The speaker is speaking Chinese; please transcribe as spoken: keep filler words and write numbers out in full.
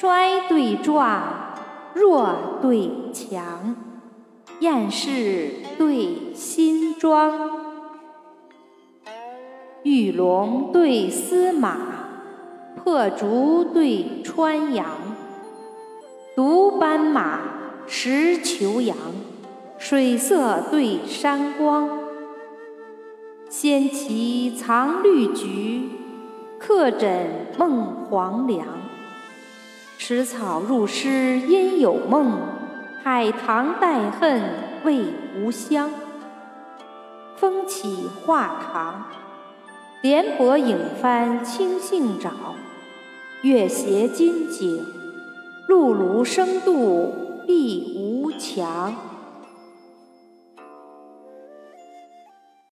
衰对壮，弱对强，厌世对新装，玉龙对司马，破竹对穿杨，独斑马，石虬羊，水色对山光，仙旗藏绿菊，客枕梦黄粱，食草入诗因有梦，海棠带恨味无香，风起画堂，帘帛影翻青杏沼，月斜金井，露炉生度碧无墙。